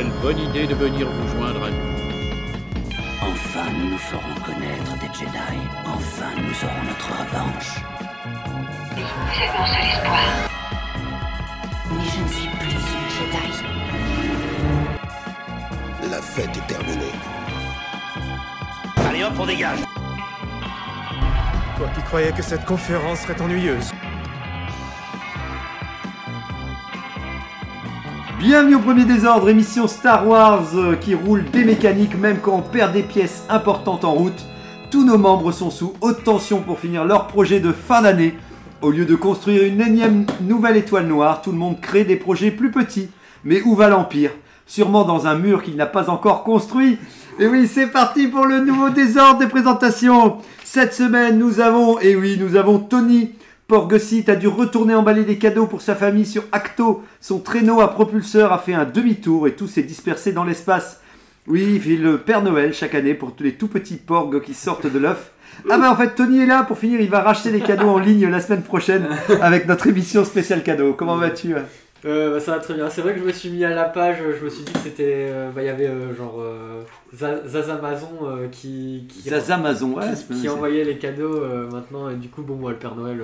Quelle bonne idée de venir vous joindre à nous. Enfin, nous nous ferons connaître des Jedi. Enfin, nous aurons notre revanche. Oui, c'est mon seul espoir. Mais je ne suis plus une Jedi. La fête est terminée. Allez hop, on dégage. Toi qui croyais que cette conférence serait ennuyeuse. Bienvenue au Premier Désordre, émission Star Wars qui roule des mécaniques même quand on perd des pièces importantes en route. Tous nos membres sont sous haute tension pour finir leur projet de fin d'année. Au lieu de construire une énième nouvelle étoile noire, tout le monde crée des projets plus petits. Mais où va l'Empire ? Sûrement dans un mur qu'il n'a pas encore construit. Et oui, c'est parti pour le nouveau désordre des présentations. Cette semaine, nous avons Tony Porg a dû retourner emballer des cadeaux pour sa famille sur Acto. Son traîneau à propulseur a fait un demi-tour et tout s'est dispersé dans l'espace. Oui, il fait le Père Noël chaque année pour tous les tout petits Porg qui sortent de l'œuf. Ah bah en fait, Tony est là pour finir, il va racheter les cadeaux en ligne la semaine prochaine avec notre émission spéciale cadeau. Comment vas-tu ? Ça va très bien. C'est vrai que je me suis mis à la page, je me suis dit que c'était... Zazamazon qui envoyait les cadeaux maintenant. Et du coup, bon, moi, le Père Noël...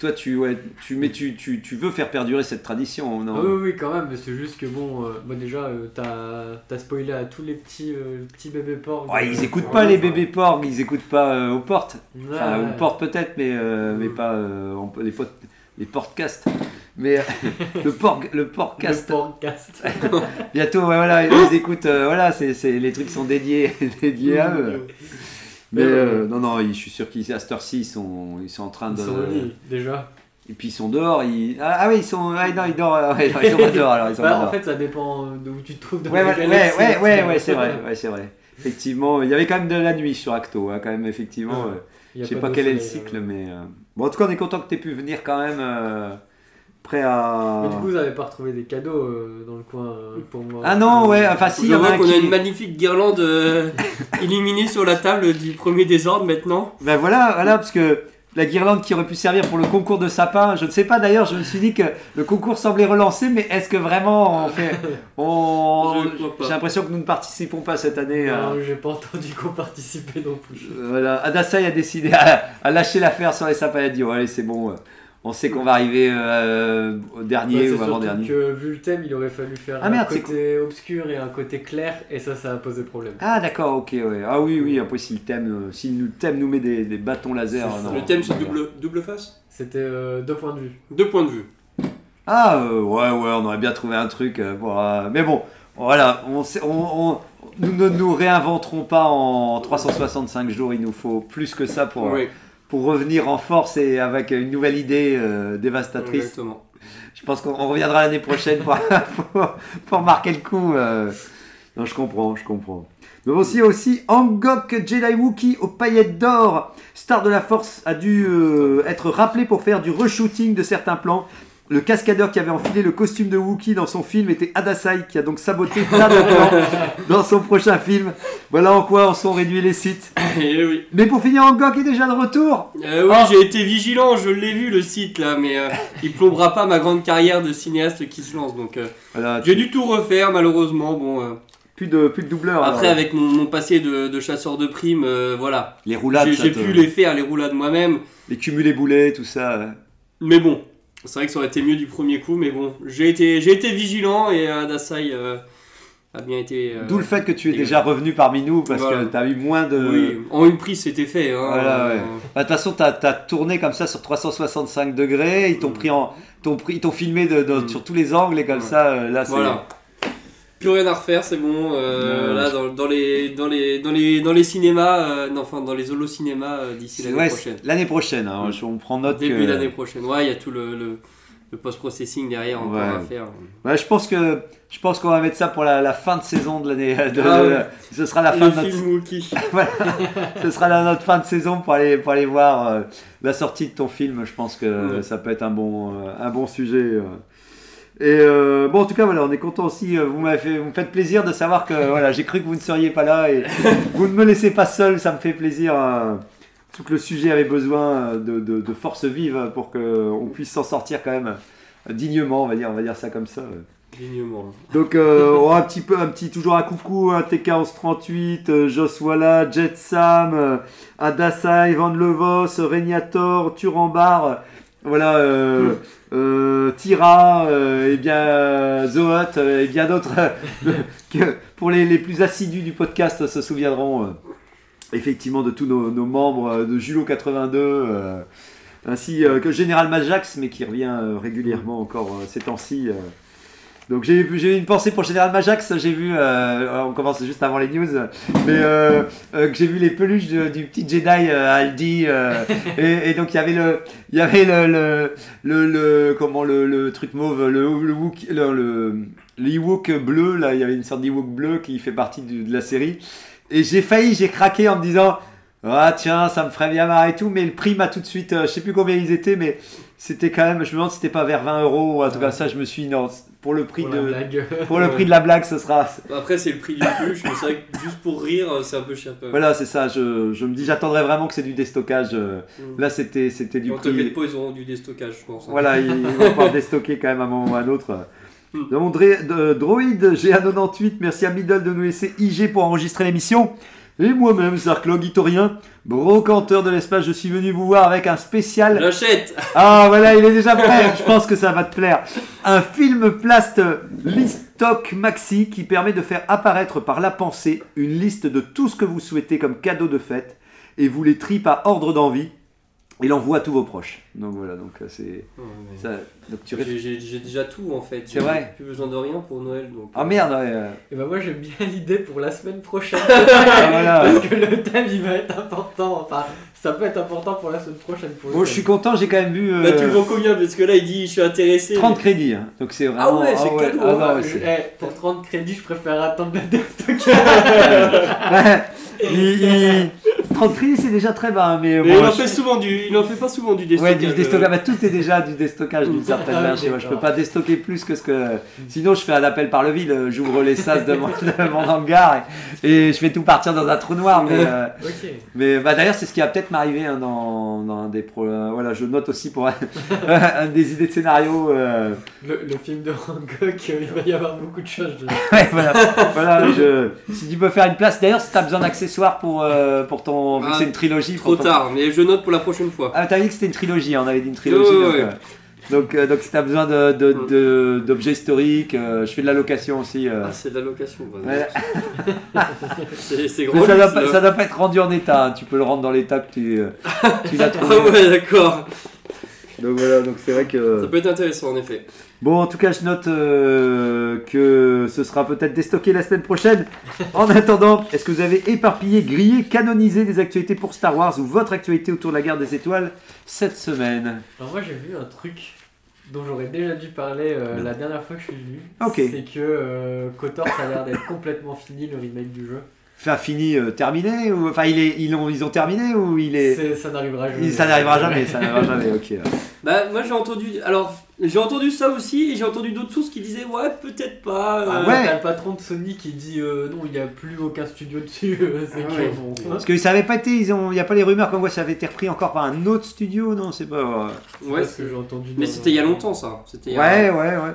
Toi, tu veux faire perdurer cette tradition, non ? Oui, quand même. Mais c'est juste que, t'as spoilé à tous les petits bébés porcs. Ouais, ils écoutent pas les bébés porcs, ils écoutent pas aux portes. Ouais, enfin, aux portes peut-être, mais pas les podcasts. Mais le porcast. Bientôt, ils écoutent. Les trucs sont dédiés à eux. Mais je suis sûr qu'ils à cette heure-ci, ils sont en train de. Ils sont au lit, déjà. Et puis ils sont dehors. Ils dorment. Ils sont pas dehors. Alors, en fait, ça dépend de où tu te trouves. C'est vrai. Effectivement, il y avait quand même de la nuit sur Acto, quand même. Effectivement, je sais pas quel est le cycle, mais en tout cas, on est content que tu aies pu venir quand même. Mais du coup, vous n'avez pas retrouvé des cadeaux dans le coin pour moi. Ah non, je vois qu'on a une magnifique guirlande illuminée sur la table du Premier Désordre maintenant. Ben voilà, parce que la guirlande qui aurait pu servir pour le concours de sapin, je ne sais pas d'ailleurs, je me suis dit que le concours semblait relancé, mais est-ce que vraiment j'ai l'impression que nous ne participons pas cette année. Non, j'ai pas entendu qu'on participait non plus. Adassaï a décidé à lâcher l'affaire sur les sapins, il a dit allez, c'est bon. On sait qu'on va arriver au dernier ou avant-dernier. Que vu le thème, il aurait fallu faire côté obscur et un côté clair, et ça a posé problème. Ah d'accord, ok, ouais. Ah oui, après si le thème nous met des bâtons laser. Le thème c'est double face ? C'était 2 points de vue. 2 points de vue. Ah on aurait bien trouvé un truc. Mais bon, voilà, nous ne nous réinventerons pas en 365 jours, il nous faut plus que ça pour... Oui. Pour revenir en force et avec une nouvelle idée dévastatrice. Exactement. Je pense qu'on reviendra l'année prochaine pour marquer le coup. Non, je comprends. Mais aussi Hangok Jedi Wookie aux paillettes d'or. Star de la Force a dû être rappelé pour faire du reshooting de certains plans. Le cascadeur qui avait enfilé le costume de Wookiee dans son film était Adassaï, qui a donc saboté plein de plans dans son prochain film. Voilà en quoi en sont réduits les sites. Oui. Mais pour finir, Hangok est déjà de retour. J'ai été vigilant, je l'ai vu le site là, mais il plombera pas ma grande carrière de cinéaste qui se lance. Donc j'ai dû tout refaire malheureusement. Plus de doubleur. Après alors. Avec mon passé de chasseur de primes, voilà. Les roulades. J'ai pu les faire, les roulades moi-même. Les cumulés boulets, tout ça. Mais bon. C'est vrai que ça aurait été mieux du premier coup, mais bon, j'ai été vigilant et Adassaï a bien été... D'où le fait que tu es déjà revenu parmi nous, parce que tu as eu moins de... Oui, en une prise, c'était fait. De toute façon, tu as tourné comme ça sur 365 degrés, ils t'ont pris ils t'ont filmé sur tous les angles, et comme ça, là, c'est... Voilà. Plus rien à refaire, c'est bon. Là, dans les cinémas, dans les holo-cinémas d'ici l'année prochaine. L'année prochaine, on prend note. Début de l'année prochaine. Ouais, il y a tout le post-processing derrière encore à faire. Ouais, je pense qu'on va mettre ça pour la fin de saison de l'année. Ce sera la fin de notre film Wookiee. Voilà. Ce sera notre fin de saison pour aller voir la sortie de ton film. Je pense que ça peut être un bon sujet. Et en tout cas, on est content aussi. Vous me faites plaisir de savoir que j'ai cru que vous ne seriez pas là et vous ne me laissez pas seul. Ça me fait plaisir. Tout que le sujet avait besoin de force vive pour qu'on puisse s'en sortir quand même dignement. On va dire ça comme ça. Donc oh, un petit toujours à coucou hein, TK1138, Joshua là, Jet Sam, Adassaï, Van Levos, Régnator, Turambar, voilà Tira et bien Zoat et bien d'autres que pour les plus assidus du podcast se souviendront effectivement de tous nos membres de Julo 82 ainsi que Général Majax mais qui revient régulièrement encore ces temps-ci. Donc j'ai une pensée pour Général Majax, j'ai vu, on commence juste avant les news, mais que j'ai vu les peluches du petit Jedi Aldi, et donc il y avait le truc mauve, le Ewok bleu, là il y avait une sorte d'Ewok bleu qui fait partie de la série, et j'ai craqué en me disant ah tiens ça me ferait bien marrer et tout, mais le prix m'a tout de suite, je sais plus combien ils étaient, mais c'était quand même, je me demande si c'était pas vers 20 € ou en tout cas ça, je me suis non, pour le prix prix de la blague ce sera, après c'est le prix du plus, mais c'est vrai que juste pour rire c'est un peu cher quand même. Voilà c'est ça, je me dis j'attendrais vraiment que c'est du déstockage, là c'était du prix, t'inquiète pas ils auront du déstockage je pense, voilà ils vont pouvoir déstocker quand même à un moment ou à un autre. Dans mon droïde GA98, merci à Middle de nous laisser IG pour enregistrer l'émission. Et moi-même, Zarklog, Itorien, brocanteur de l'espace, je suis venu vous voir avec un spécial... J'achète. Ah voilà, il est déjà prêt, je pense que ça va te plaire. Un film plast Listoc Maxi qui permet de faire apparaître par la pensée une liste de tout ce que vous souhaitez comme cadeau de fête et vous les trie par ordre d'envie et l'envoie à tous vos proches. Donc voilà, donc c'est... Oh, mais... ça... donc, j'ai déjà tout en fait, j'ai plus besoin de rien pour Noël donc, merde Et ben moi j'aime bien l'idée pour la semaine prochaine voilà. Parce que le thème il va être important, enfin ça peut être important pour la semaine prochaine pour bon je suis content, j'ai quand même vu bah tu le vends combien parce que là il dit je suis intéressé 30 crédits hein. Donc c'est vraiment cadeau pour 30 crédits je préfère attendre le déstockage. 30 crédits c'est déjà très bas hein, mais bon, il en fait pas souvent du déstockage bah, tout est déjà du déstockage d'une certaine manière, je peux pas déstocker plus que ce que sinon je fais un appel par le vide, j'ouvre les sas de mon hangar et je fais tout partir dans un trou noir mais bah d'ailleurs c'est ce qui va peut-être m'arriver hein, dans un des voilà je note aussi pour un des idées de scénario le film de Hangok, il va y avoir beaucoup de choses si tu peux faire une place d'ailleurs si t'as besoin d'accessoires pour ton c'est une trilogie tard mais je note pour la prochaine fois. Ah t'as dit que c'était une trilogie, on avait dit une trilogie donc si t'as besoin d'objets historiques, je fais de la location aussi. Ah c'est de la location. C'est gros. Ça doit pas être rendu en état, hein. Tu peux le rendre dans l'état que tu l'as trouvé. Ah ouais d'accord. Donc voilà, donc c'est vrai que... Ça peut être intéressant en effet. Bon en tout cas je note que ce sera peut-être déstocké la semaine prochaine. En attendant, est-ce que vous avez éparpillé, grillé, canonisé des actualités pour Star Wars ou votre actualité autour de la guerre des étoiles cette semaine ? Alors moi j'ai vu un truc dont j'aurais déjà dû parler la dernière fois que je suis venu. Okay. C'est que KOTOR ça a l'air d'être complètement fini le remake du jeu. Enfin fini, terminé ou enfin ils ont terminé ou il est ça n'arrivera jamais. Ça n'arrivera jamais. OK. Bah moi j'ai entendu ça aussi et j'ai entendu d'autres sources qui disaient ouais peut-être pas. T'as le patron de Sony qui dit non il n'y a plus aucun studio dessus. Parce que ça avait pas été il y a pas les rumeurs comme quoi ça avait été repris encore par un autre studio non c'est pas. Ouais ce que j'ai entendu. Mais c'était il y a longtemps ça. C'était il y a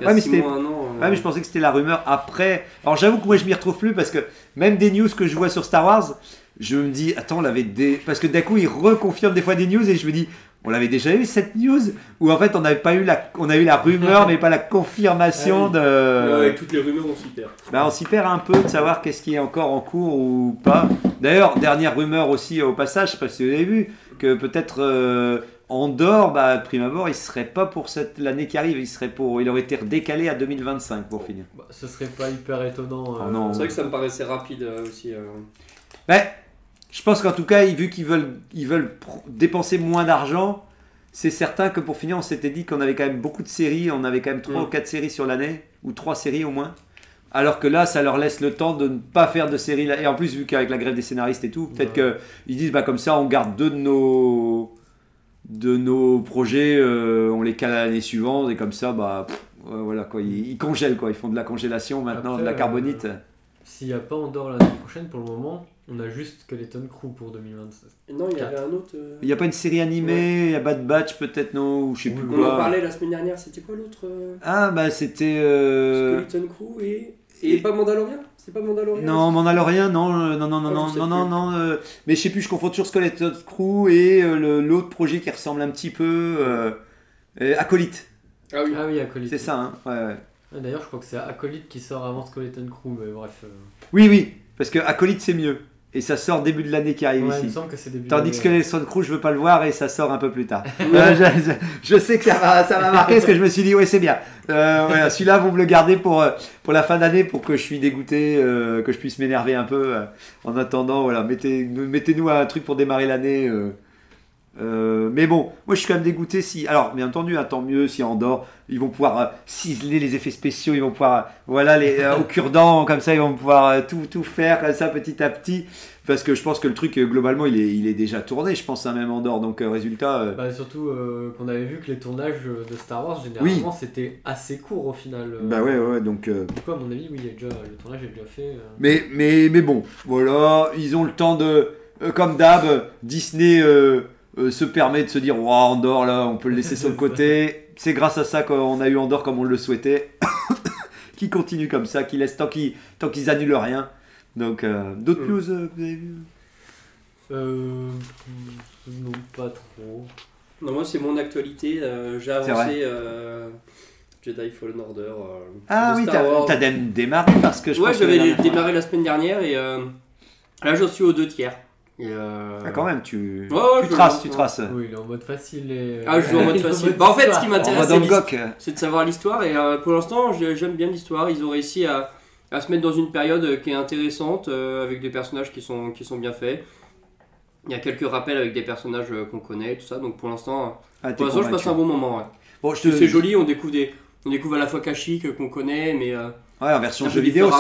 6 mois, un an. Ouais mais je pensais que c'était la rumeur après. Alors j'avoue que moi je m'y retrouve plus parce que même des news que je vois sur Star Wars, je me dis, attends, on l'avait parce que d'un coup, ils reconfirment des fois des news et je me dis, on l'avait déjà eu cette news ou en fait, on a eu la rumeur mais pas la confirmation avec toutes les rumeurs, on s'y perd. Bah, on s'y perd un peu de savoir qu'est-ce qui est encore en cours ou pas. D'ailleurs, dernière rumeur aussi au passage, je sais pas si vous avez vu, que peut-être Andor, bah, prime abord, il serait pas pour l'année qui arrive, il aurait été décalé à 2025 pour finir. Bah, ce serait pas hyper étonnant. C'est vrai que ça me paraissait rapide aussi. Ouais, je pense qu'en tout cas, vu qu'ils veulent dépenser moins d'argent, c'est certain que pour finir, on s'était dit qu'on avait quand même beaucoup de séries, on avait quand même 3 ou 4 séries sur l'année, ou 3 séries au moins. Alors que là, ça leur laisse le temps de ne pas faire de séries. Et en plus, vu qu'avec la grève des scénaristes et tout, peut-être qu'ils disent bah, comme ça, on garde 2 de nos projets, on les cale à l'année suivante, et comme ça, bah, voilà, quoi, ils congèlent, quoi. Ils font de la congélation maintenant, après, de la carbonite. S'il n'y a pas Andorre l'année prochaine, pour le moment, On a juste Skeleton Crew pour 2026. Non, il y avait un autre. Il n'y a pas une série animée, il y a Bad Batch peut-être, non, ou je sais plus quoi. On en parlait la semaine dernière, c'était quoi l'autre Ah, bah c'était. Skeleton Crew et pas Mandalorian ? C'est pas Mandalorian ? Non, Mandalorian, non. Mais je sais plus, je confonds toujours Skeleton Crew et l'autre projet qui ressemble un petit peu. Acolyte. Ah oui, Acolyte. C'est ça, hein, ouais. D'ailleurs, je crois que c'est Acolyte qui sort avant Skeleton Crew, mais bref. Oui, parce que Acolyte c'est mieux. Et ça sort début de l'année qui arrive ici. Il me semble que c'est début. Tandis que Skeleton Crew, je veux pas le voir et ça sort un peu plus tard. je sais que ça m'a marqué parce que je me suis dit, ouais, c'est bien. Voilà, celui-là, vous me le gardez pour la fin d'année pour que je suis dégoûté, que je puisse m'énerver un peu. En attendant, voilà, mettez-nous un truc pour démarrer l'année. Mais bon, moi je suis quand même dégoûté si. Alors, bien entendu, tant mieux si Andor, ils vont pouvoir ciseler les effets spéciaux, ils vont pouvoir, voilà, au cure-dent, comme ça, ils vont pouvoir tout faire comme ça petit à petit. Parce que je pense que le truc, globalement, il est déjà tourné, je pense, même Andor. Donc, résultat. Surtout qu'on avait vu que les tournages de Star Wars, généralement, c'était assez court au final. Ouais, donc. Quoi, à mon avis, oui, le tournage est déjà fait. Mais bon, voilà, ils ont le temps de. Comme d'hab, Disney. Se permet de se dire, ouah, Andor, là, on peut le laisser sur le côté. C'est grâce à ça qu'on a eu Andor comme on le souhaitait. Qui continue comme ça, qui laisse tant qu'ils annulent rien. Donc, d'autres news, vous avez vu ? Non, pas trop. Non, moi, c'est mon actualité. J'ai avancé Jedi Fallen Order. T'as démarré parce que je pense que j'avais démarré la semaine dernière et là, j'en suis aux 2/3. Quand même, tu traces. Oui, il est en mode facile. Je joue en mode facile. En fait, ce qui m'intéresse, c'est de savoir l'histoire. Et pour l'instant, j'aime bien l'histoire. Ils ont réussi à se mettre dans une période qui est intéressante, avec des personnages qui sont bien faits. Il y a quelques rappels avec des personnages qu'on connaît, tout ça. Donc pour l'instant, je passe un bon moment. Ouais. Bon, c'est joli. On découvre à la fois Kashyyyk qu'on connaît, mais en version jeu vidéo,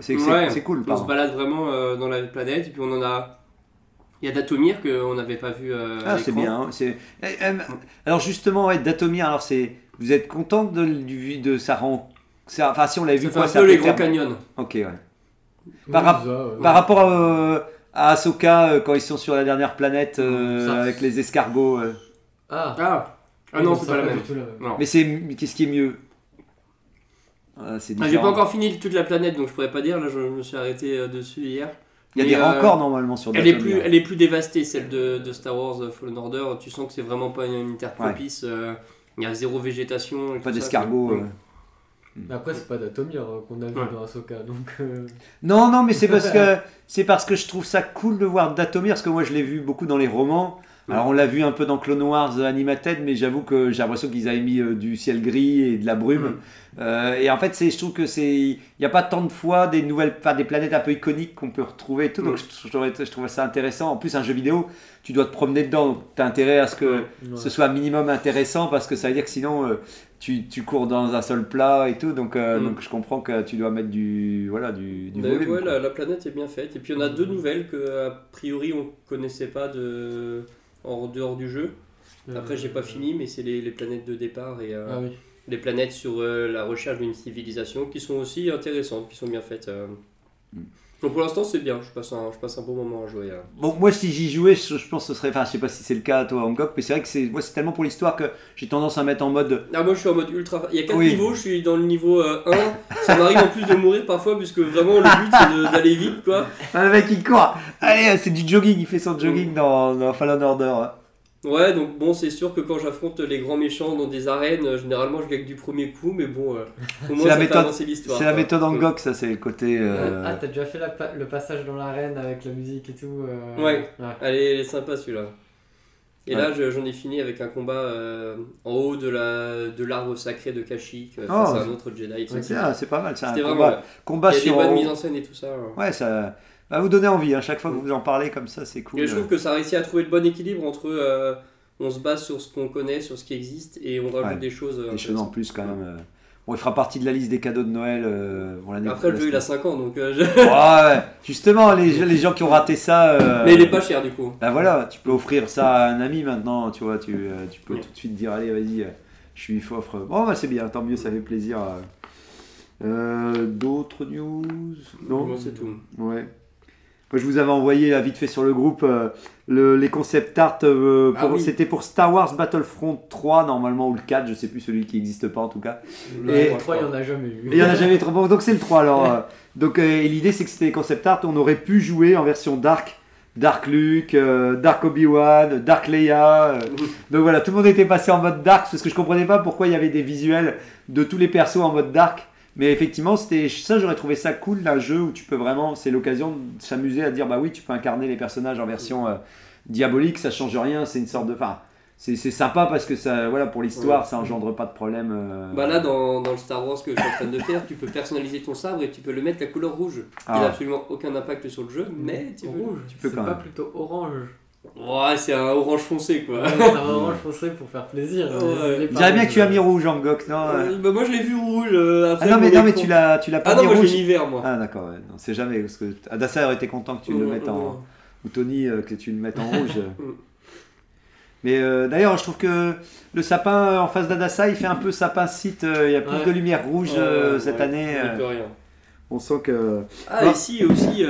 c'est cool. C'est cool. On se balade vraiment dans la planète, et puis on en a. Il y a Dathomir qu'on n'avait pas vu. À l'écran. C'est bien. Hein, alors justement, Dathomir. Alors vous êtes content de sa rencontre. Enfin, si on l'avait vu, ça les Grands Canyons. Ok, ouais. Par rapport à Ahsoka quand ils sont sur la dernière planète avec les escargots. Non, c'est pas la même. Non. Mais qu'est-ce qui est mieux? C'est différent. J'ai pas encore fini toute la planète, donc je pourrais pas dire. Là, je me suis arrêté dessus hier. Il y a des rencors normalement sur Dathomir. Elle est plus dévastée, celle de Star Wars Fallen Order. Tu sens que c'est vraiment pas une terre propice. Ouais. Il y a zéro végétation. Pas d'escargots. Mais après, c'est pas Dathomir qu'on a vu dans Ahsoka. Donc, Non, mais c'est parce que je trouve ça cool de voir Dathomir. Parce que moi, je l'ai vu beaucoup dans les romans. Ouais. Alors, on l'a vu un peu dans Clone Wars Animated. Mais j'avoue que j'ai l'impression qu'ils avaient mis du ciel gris et de la brume. Ouais. Et en fait, je trouve que il n'y a pas tant de fois des planètes un peu iconiques qu'on peut retrouver et tout. Donc je trouvais ça intéressant. En plus, un jeu vidéo, tu dois te promener dedans. Donc tu as intérêt à ce que ce soit un minimum intéressant parce que ça veut dire que sinon tu cours dans un seul plat et tout. Donc, donc je comprends que tu dois mettre du volume. Ouais, la planète est bien faite. Et puis on a deux nouvelles que a priori on connaissait pas en dehors du jeu. Après, j'ai pas fini, mais c'est les planètes de départ et. Des planètes sur la recherche d'une civilisation qui sont aussi intéressantes, qui sont bien faites. Donc pour l'instant c'est bien, je passe un bon moment à jouer. Bon, moi si j'y jouais, je pense que ce serait, je sais pas si c'est le cas à toi Hangok, mais c'est vrai que c'est tellement pour l'histoire que j'ai tendance à mettre en mode... moi je suis en mode ultra, il y a 4 niveaux, je suis dans le niveau 1, ça m'arrive en plus de mourir parfois puisque vraiment le but c'est d'aller vite quoi. Le mec il court, allez c'est du jogging, il fait son jogging dans Fallen Order. Ouais, donc bon, c'est sûr que quand j'affronte les grands méchants dans des arènes, généralement je gagne du premier coup, mais bon, au moins ça fait avancer l'histoire. C'est la méthode Hangok, ça, c'est le côté... t'as déjà fait le passage dans l'arène avec la musique et tout Elle est sympa celui-là. Et là, j'en ai fini avec un combat en haut de l'arbre sacré de Kashyyyk face à un autre Jedi. C'est pas mal, c'était un combat sur... Il y a des bonnes mises en scène et tout ça. Ouais, ça... Bah vous donnez envie, chaque fois que vous en parlez comme ça, c'est cool. Et je trouve que ça a réussi à trouver le bon équilibre entre on se base sur ce qu'on connaît, sur ce qui existe, et on rajoute des choses. Des choses en plus quand même. Bon, il fera partie de la liste des cadeaux de Noël. Après, le jeu il a 5 ans, donc. Justement, les gens qui ont raté ça. Mais il est pas cher du coup. Bah voilà, tu peux offrir ça à un ami maintenant, tu vois, tu peux tout de suite dire allez, vas-y, je suis offre. Bon, bah c'est bien, tant mieux, ça fait plaisir. D'autres news ? Non, c'est tout. Ouais. Moi, je vous avais envoyé là, vite fait sur le groupe les concept art. Oui. C'était pour Star Wars Battlefront 3 normalement, ou le 4, je sais plus, celui qui n'existe pas en tout cas. Le 3, il n'y en a jamais eu. Il n'y en a jamais trop. Donc c'est le 3 alors. Et l'idée c'est que c'était concept art. On aurait pu jouer en version Dark Luke, Dark Obi-Wan, Dark Leia. Donc voilà, tout le monde était passé en mode Dark parce que je comprenais pas pourquoi il y avait des visuels de tous les persos en mode Dark. Mais effectivement, c'était ça, j'aurais trouvé ça cool d'un jeu où tu peux vraiment, c'est l'occasion de s'amuser à dire bah oui, tu peux incarner les personnages en version diabolique, ça change rien, c'est une sorte de, enfin, c'est sympa parce que ça, voilà, pour l'histoire, ça engendre pas de problème. Bah là, dans le Star Wars que je suis en train de faire, tu peux personnaliser ton sabre et tu peux le mettre la couleur rouge. Il n'a absolument aucun impact sur le jeu, mais tu peux quand même. C'est pas plutôt orange. Ouais, c'est un orange foncé quoi. Ouais, c'est un orange foncé pour faire plaisir. Je dirais bien que tu as mis rouge Hangok, non bah moi je l'ai vu rouge. Après, mais tu l'as pas mis rouge. Ah non, moi j'ai l'hiver moi. Ah d'accord, ouais. Non, c'est jamais parce que Adassaï aurait été content que tu le mettes en ou Tony que tu le mettes en rouge. Mais d'ailleurs, je trouve que le sapin en face d'Adassaï, il fait un peu sapin site, il y a plus de lumière rouge cette année. On sent que ici aussi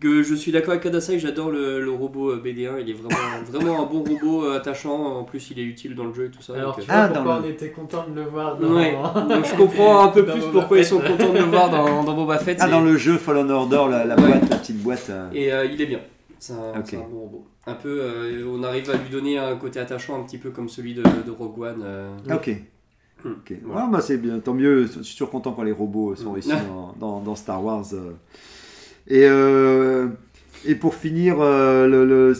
que je suis d'accord avec Adassaï, j'adore le robot BD1, il est vraiment un bon robot attachant, en plus il est utile dans le jeu et tout ça. Alors tu vois pourquoi on était content de le voir dans... Ouais. Donc je comprends un peu plus pourquoi ils sont contents de le voir dans Boba Fett. Dans le jeu Fallen Order, la petite boîte. Et il est bien, c'est un bon robot. Un peu, on arrive à lui donner un côté attachant un petit peu comme celui de Rogue One. Ok, voilà. Bah, c'est bien, tant mieux, je suis toujours content quand les robots sont ici dans Star Wars. Et pour finir, 2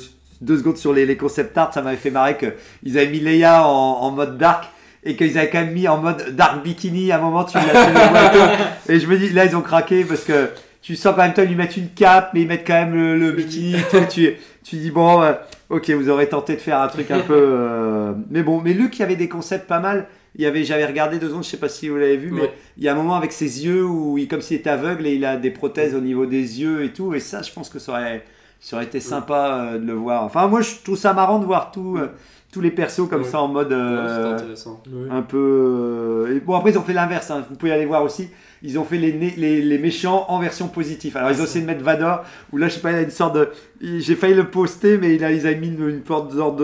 secondes sur les concept art, ça m'avait fait marrer qu'ils avaient mis Leia en mode dark et qu'ils avaient quand même mis en mode dark bikini à un moment, tu l'as et je me dis, là ils ont craqué parce que tu sens quand même, toi ils lui mettent une cape mais ils mettent quand même le bikini et tout, tu dis bon, ok, vous aurez tenté de faire un truc un peu... Mais Luc, il y avait des concepts pas mal. J'avais regardé 2 secondes, je sais pas si vous l'avez vu, mais il y a un moment avec ses yeux où comme s'il était aveugle et il a des prothèses au niveau des yeux et tout, et ça je pense que ça aurait été sympa de le voir. Enfin moi je trouve ça marrant de voir tous les persos comme ça en mode un peu... Et bon après ils ont fait l'inverse, hein. Vous pouvez aller voir aussi, ils ont fait les méchants en version positive. Alors ils ont essayé de mettre Vador, où là je sais pas, il a une sorte de... J'ai failli le poster mais ils avaient mis une sorte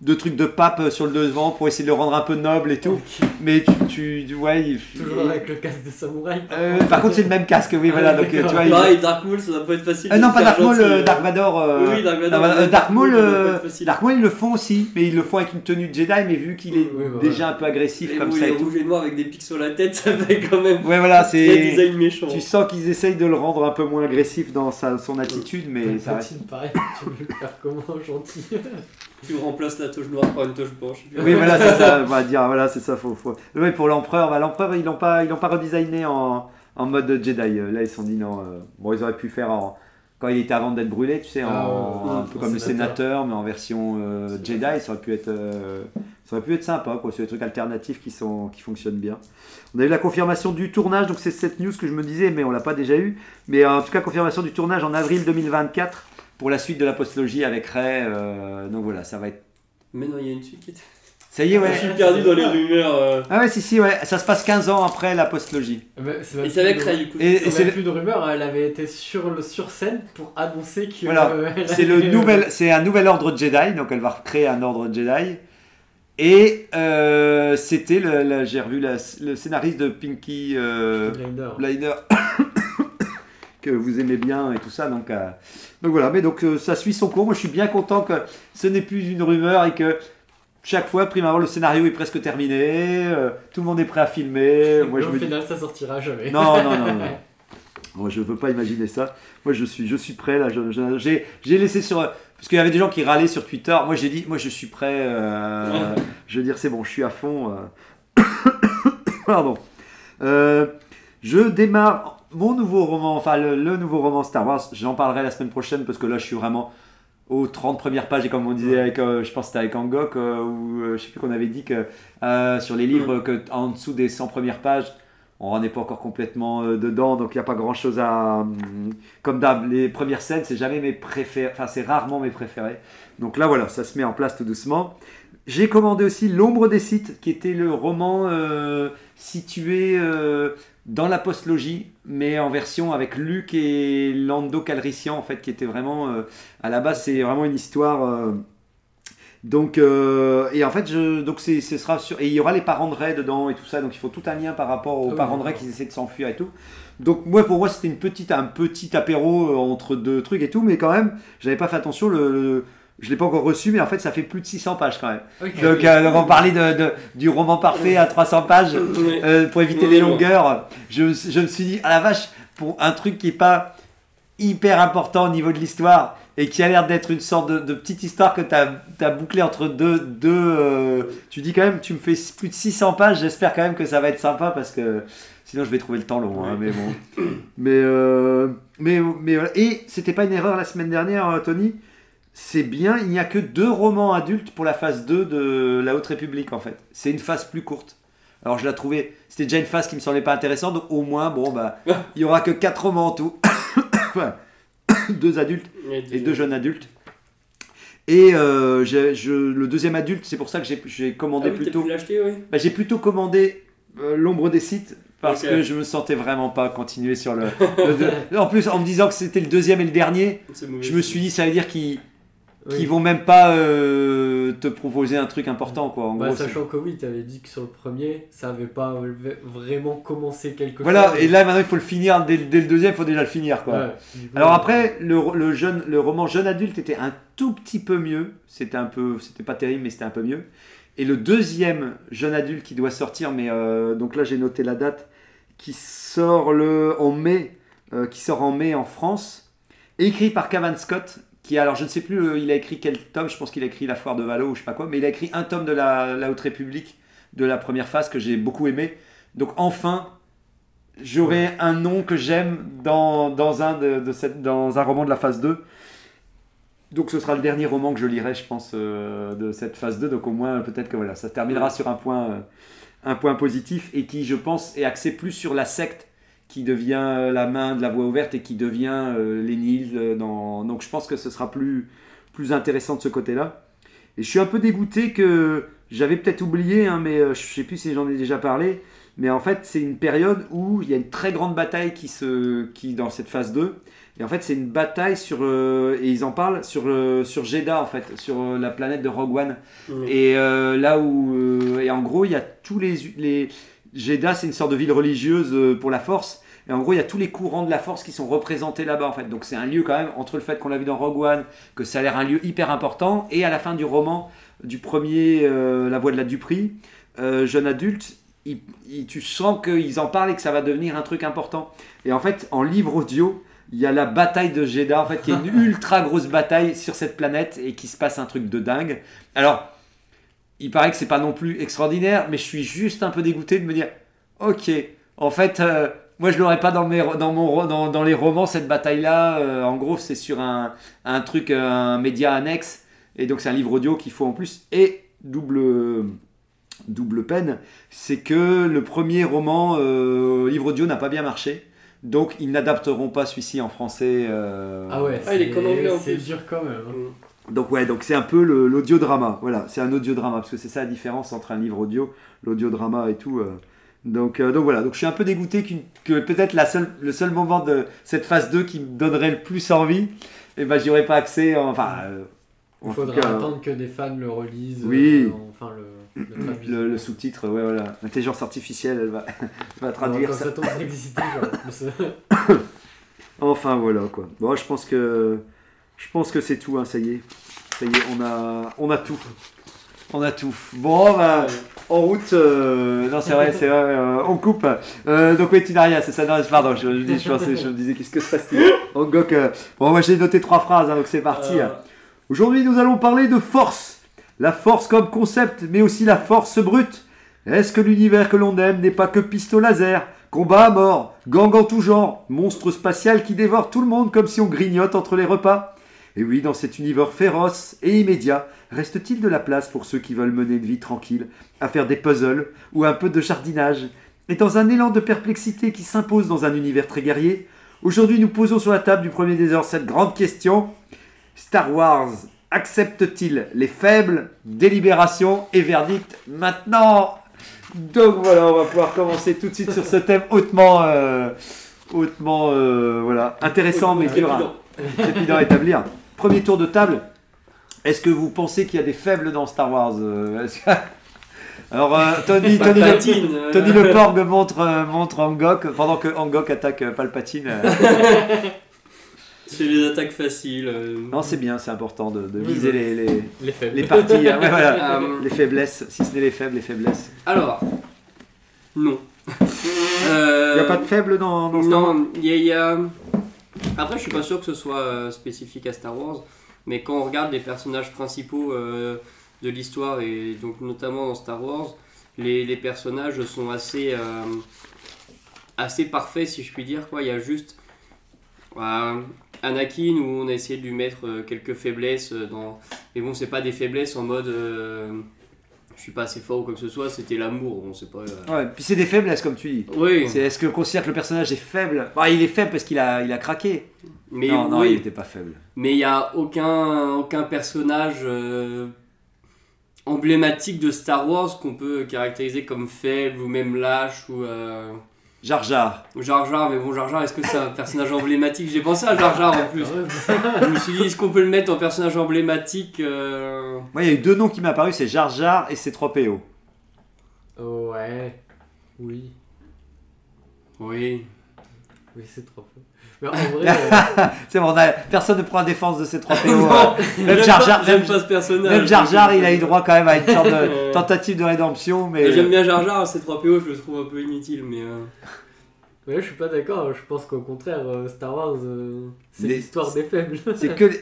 de trucs de pape sur le devant pour essayer de le rendre un peu noble et tout. Okay. Mais toujours avec le casque de samouraï. Par contre, c'est le même casque, oui, voilà. Donc, tu vois, Dark Maul, ça va pas être facile. Non, pas Dark Maul, Dark Vador. Oui, Dark Vador. Dark Maul, ils le font aussi, mais ils le font avec une tenue de Jedi, mais vu qu'il est déjà un peu agressif et comme ça. Il est rouge et noir avec des pics sur la tête, ça fait quand même. Ouais, voilà, c'est un design méchant. Tu sens qu'ils essayent de le rendre un peu moins agressif dans son attitude, mais ça reste. Pareil, tu veux le faire comment, gentil? Tu remplaces la touche noire par une touche blanche. Oui, voilà, c'est ça. On va dire, voilà, c'est ça. Faut. Oui, pour l'empereur, ils l'ont pas redesigné en mode Jedi. Là, ils se sont dit non. Bon, ils auraient pu faire quand il était avant d'être brûlé, tu sais, un peu comme le sénateur, mais en version Jedi. Ça aurait pu être sympa, quoi. C'est des trucs alternatifs qui fonctionnent bien. On a eu la confirmation du tournage, donc c'est cette news que je me disais, mais on l'a pas déjà eu. Mais en tout cas, confirmation du tournage en avril 2024. Pour la suite de la postlogie avec Rey, donc voilà, ça va être... Mais non, il y a une suite. Ça y est, ouais. Je suis perdu dans les rumeurs. Ah ouais, si, ouais. Ça se passe 15 ans après la postlogie. Et c'est avec Rey, du coup. Et c'est plus de rumeurs, elle avait été sur scène pour annoncer que... Voilà, c'est un nouvel ordre Jedi, donc elle va recréer un ordre Jedi. Et c'était, j'ai revu le scénariste de Peaky Blinders. Que vous aimez bien et tout ça, donc voilà, mais donc ça suit son cours. Moi je suis bien content que ce n'est plus une rumeur et que chaque fois, prime avant, le scénario est presque terminé, tout le monde est prêt à filmer. Moi, au final ça sortira jamais. Non. Moi je veux pas imaginer ça. Moi je suis prêt là, j'ai laissé sur... Parce qu'il y avait des gens qui râlaient sur Twitter, moi j'ai dit, moi je suis prêt, je veux dire c'est bon, je suis à fond. Pardon. Je démarre... Mon nouveau roman, enfin le nouveau roman Star Wars, j'en parlerai la semaine prochaine parce que là je suis vraiment aux 30 premières pages et comme on disait avec, je pense que c'était avec Hangok ou je sais plus qu'on avait dit que sur les livres qu'en dessous des 100 premières pages, on n'est pas encore complètement dedans, donc il n'y a pas grand chose à... Comme d'hab, les premières scènes, c'est rarement mes préférés. Donc là voilà, ça se met en place tout doucement. J'ai commandé aussi L'Ombre des sites, qui était le roman situé dans la post-logie, mais en version avec Luc et Lando Calrissian, en fait, qui était vraiment, à la base, c'est vraiment une histoire... donc, et en fait, ce sera sur, et il y aura les parents de Rey dedans et tout ça, donc il faut tout un lien par rapport aux parents de Rey qui essaient de s'enfuir et tout. Donc, moi, pour moi, c'était un petit apéro entre deux trucs et tout, mais quand même, j'avais pas fait attention, je l'ai pas encore reçu, mais en fait, ça fait plus de 600 pages quand même. Okay. Donc, on parlait du roman parfait à 300 pages pour éviter les longueurs. Je me suis dit, ah la vache, pour un truc qui est pas hyper important au niveau de l'histoire. Et qui a l'air d'être une sorte de petite histoire que t'as bouclée entre deux tu dis quand même, tu me fais plus de 600 pages, j'espère quand même que ça va être sympa parce que sinon je vais trouver le temps long, hein, mais bon. Mais voilà. Et c'était pas une erreur la semaine dernière, Tony. C'est bien, il n'y a que 2 romans adultes pour la phase 2 de la Haute République en fait. C'est une phase plus courte. Alors je la trouvais, c'était déjà une phase qui me semblait pas intéressante, donc au moins, bon bah, il y aura que 4 romans en tout. Voilà. 2 adultes et 2 jeunes adultes. Et le deuxième adulte, c'est pour ça que j'ai commandé plutôt. Pu l'acheter, ouais. Bah, j'ai plutôt commandé L'Ombre des sites parce que je me sentais vraiment pas continuer sur le. En plus, en me disant que c'était le deuxième et le dernier, je me suis dit, ça veut dire qu'ils vont même pas te proposer un truc important, quoi. En gros, sachant que oui, t'avais dit que sur le premier, ça avait pas vraiment commencé quelque chose. Voilà, et là maintenant il faut le finir dès le deuxième, il faut déjà le finir, quoi. Ouais. Alors après, le roman jeune adulte était un tout petit peu mieux. C'était pas terrible, mais c'était un peu mieux. Et le deuxième jeune adulte qui doit sortir, mais donc là j'ai noté la date, qui sort en mai en France, écrit par Cavan Scott. Alors je ne sais plus, il a écrit quel tome, je pense qu'il a écrit La Foire de Valo ou je sais pas quoi, mais il a écrit un tome de la Haute République de la première phase que j'ai beaucoup aimé. Donc enfin, j'aurai un nom que j'aime dans un roman de la phase 2. Donc ce sera le dernier roman que je lirai, je pense, de cette phase 2. Donc au moins, peut-être que voilà, ça se terminera sur un point positif et qui, je pense, est axé plus sur la secte qui devient la main de la voie ouverte et qui devient les Nils. Donc je pense que ce sera plus intéressant de ce côté-là. Et je suis un peu dégoûté que j'avais peut-être oublié, hein, mais je ne sais plus si j'en ai déjà parlé, mais en fait c'est une période où il y a une très grande bataille qui dans cette phase 2. Et en fait c'est une bataille et ils en parlent sur Jedha en fait, sur la planète de Rogue One. Mmh. Et là où et en gros il y a tous les Jedha, c'est une sorte de ville religieuse pour la force. Et en gros, il y a tous les courants de la force qui sont représentés là-bas, en fait. Donc, c'est un lieu quand même, entre le fait qu'on l'a vu dans Rogue One, que ça a l'air un lieu hyper important. Et à la fin du roman, du premier, La Voix de la Dupree, jeune adulte, tu sens qu'ils en parlent et que ça va devenir un truc important. Et en fait, en livre audio, il y a la bataille de Jedha, en fait, qui est une ultra grosse bataille sur cette planète et qui se passe un truc de dingue. Alors... il paraît que c'est pas non plus extraordinaire, mais je suis juste un peu dégoûté de me dire ok, en fait moi je l'aurais pas dans les romans cette bataille là, en gros c'est sur un truc, un média annexe, et donc c'est un livre audio qu'il faut en plus, et double peine, c'est que le premier roman livre audio n'a pas bien marché. Donc ils n'adapteront pas celui-ci en français. Ah ouais, il est comme anglais en plus. C'est dur quand même. Donc ouais, donc c'est un peu l'audiodrama. Voilà, c'est un audiodrama parce que c'est ça la différence entre un livre audio, l'audiodrama et tout. Donc voilà, donc je suis un peu dégoûté que peut-être le seul moment de cette phase 2 qui me donnerait le plus envie, et ben j'y aurais pas accès. Il faudrait attendre que des fans le relisent. Oui. Le sous-titre, ouais, voilà. L'intelligence artificielle, elle va traduire ça. Enfin voilà quoi. Bon, je pense que c'est tout, hein, ça y est, on a tout. On a tout. Bon, bah, en route, non, c'est vrai, on coupe. Donc, oui, tu n'as rien, c'est ça, non, pardon, je me disais, qu'est-ce que se passe-t-il? Hangok, bon, moi, j'ai noté 3 phrases, hein, donc c'est parti. Aujourd'hui, nous allons parler de force. La force comme concept, mais aussi la force brute. Est-ce que l'univers que l'on aime n'est pas que pistolet laser, combat à mort, gang en tout genre, monstre spatial qui dévore tout le monde comme si on grignote entre les repas? Et oui, dans cet univers féroce et immédiat, reste-t-il de la place pour ceux qui veulent mener une vie tranquille, à faire des puzzles ou un peu de jardinage? Et dans un élan de perplexité qui s'impose dans un univers très guerrier, aujourd'hui nous posons sur la table du premier désordre cette grande question. Star Wars accepte-t-il les faibles? Délibération et verdict maintenant. Donc voilà, on va pouvoir commencer tout de suite sur ce thème hautement voilà, intéressant, mais trépidant à établir. Premier tour de table. Est-ce que vous pensez qu'il y a des faibles dans Star Wars? Alors Tony le Porg montre Hangok pendant que Hangok attaque Palpatine. C'est des attaques faciles. Non, c'est bien, c'est important de viser les parties, voilà, les faiblesses, si ce n'est les faibles, les faiblesses. Alors, non. Il n'y a pas de faible dans Star Wars ? Non, il y a... Après, je suis pas sûr que ce soit spécifique à Star Wars, mais quand on regarde les personnages principaux de l'histoire, et donc notamment dans Star Wars, les personnages sont assez parfaits, si je puis dire, quoi. Il y a juste... Anakin, où on a essayé de lui mettre quelques faiblesses dans... mais bon, c'est pas des faiblesses en mode je suis pas assez fort ou quoi que ce soit, c'était l'amour, on sait pas ouais, puis c'est des faiblesses comme tu dis. Oui. C'est, est-ce que on considère que le personnage est faible? Bah, il est faible parce qu'il a craqué. Mais non, non, oui. Il était pas faible. Mais il y a aucun personnage emblématique de Star Wars qu'on peut caractériser comme faible ou même lâche ou Jar Jar. Jar Jar, mais bon, Jar Jar, est-ce que c'est un personnage emblématique? J'ai pensé à Jar Jar en plus. Je me suis dit, est-ce qu'on peut le mettre en personnage emblématique? Moi, il y a eu deux noms qui m'ont apparu, c'est Jar Jar et C3PO. Oh, ouais. Oui. Oui. Oui, C3PO. Mais en vrai. C'est bon, personne ne prend la défense de C3PO. Non, même Jar Jar, j'aime pas ce personnage. Même Jar Jar, il a eu droit quand même à une sorte de tentative de rédemption. Mais... J'aime bien Jar Jar, C3PO, je le trouve un peu inutile. Mais ouais, je suis pas d'accord, je pense qu'au contraire, Star Wars, c'est l'histoire des faibles.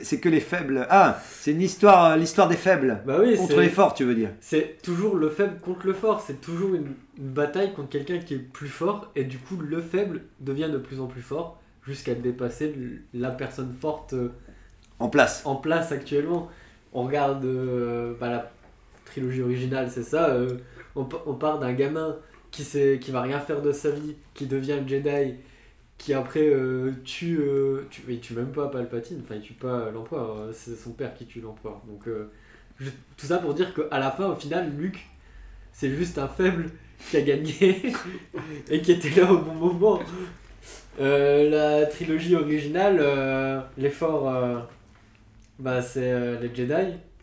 c'est que les faibles. Ah, c'est une histoire, l'histoire des faibles. Bah oui, contre les forts, tu veux dire. C'est toujours le faible contre le fort, c'est toujours une bataille contre quelqu'un qui est plus fort, et du coup, le faible devient de plus en plus fort. Jusqu'à dépasser la personne forte en place actuellement. On regarde la trilogie originale, c'est ça. On part d'un gamin qui va rien faire de sa vie, qui devient le Jedi, qui après tue même pas Palpatine, enfin il tue pas l'empereur, c'est son père qui tue l'empereur. Donc tout ça pour dire qu'à la fin, au final, Luke, c'est juste un faible qui a gagné et qui était là au bon moment. La trilogie originale, les forts, c'est les Jedi.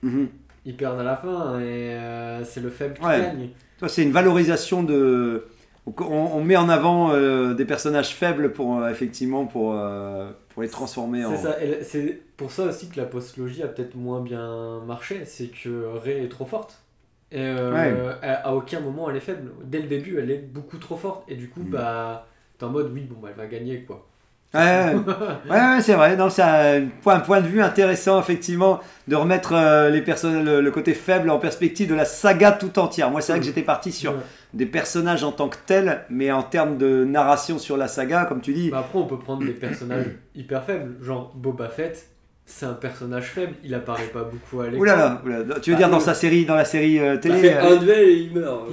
Mm-hmm. Ils perdent à la fin et c'est le faible qui gagne. Toi, c'est une valorisation de. On met en avant des personnages faibles pour les transformer. C'est ça. Et c'est pour ça aussi que la postlogie a peut-être moins bien marché, c'est que Rey est trop forte. Et à aucun moment elle est faible. Dès le début, elle est beaucoup trop forte et du coup en mode oui, bon, elle va gagner quoi. Ouais, c'est vrai. Non, c'est un point de vue intéressant, effectivement, de remettre les personnes, le côté faible en perspective de la saga tout entière. Moi, c'est vrai que j'étais parti sur des personnages en tant que tels, mais en termes de narration sur la saga, comme tu dis. Bah après, on peut prendre des personnages hyper faibles, genre Boba Fett. C'est un personnage faible, il apparaît pas beaucoup à l'écran. Oulala. Tu veux dire dans la série télé? Il fait un duel et il meurt.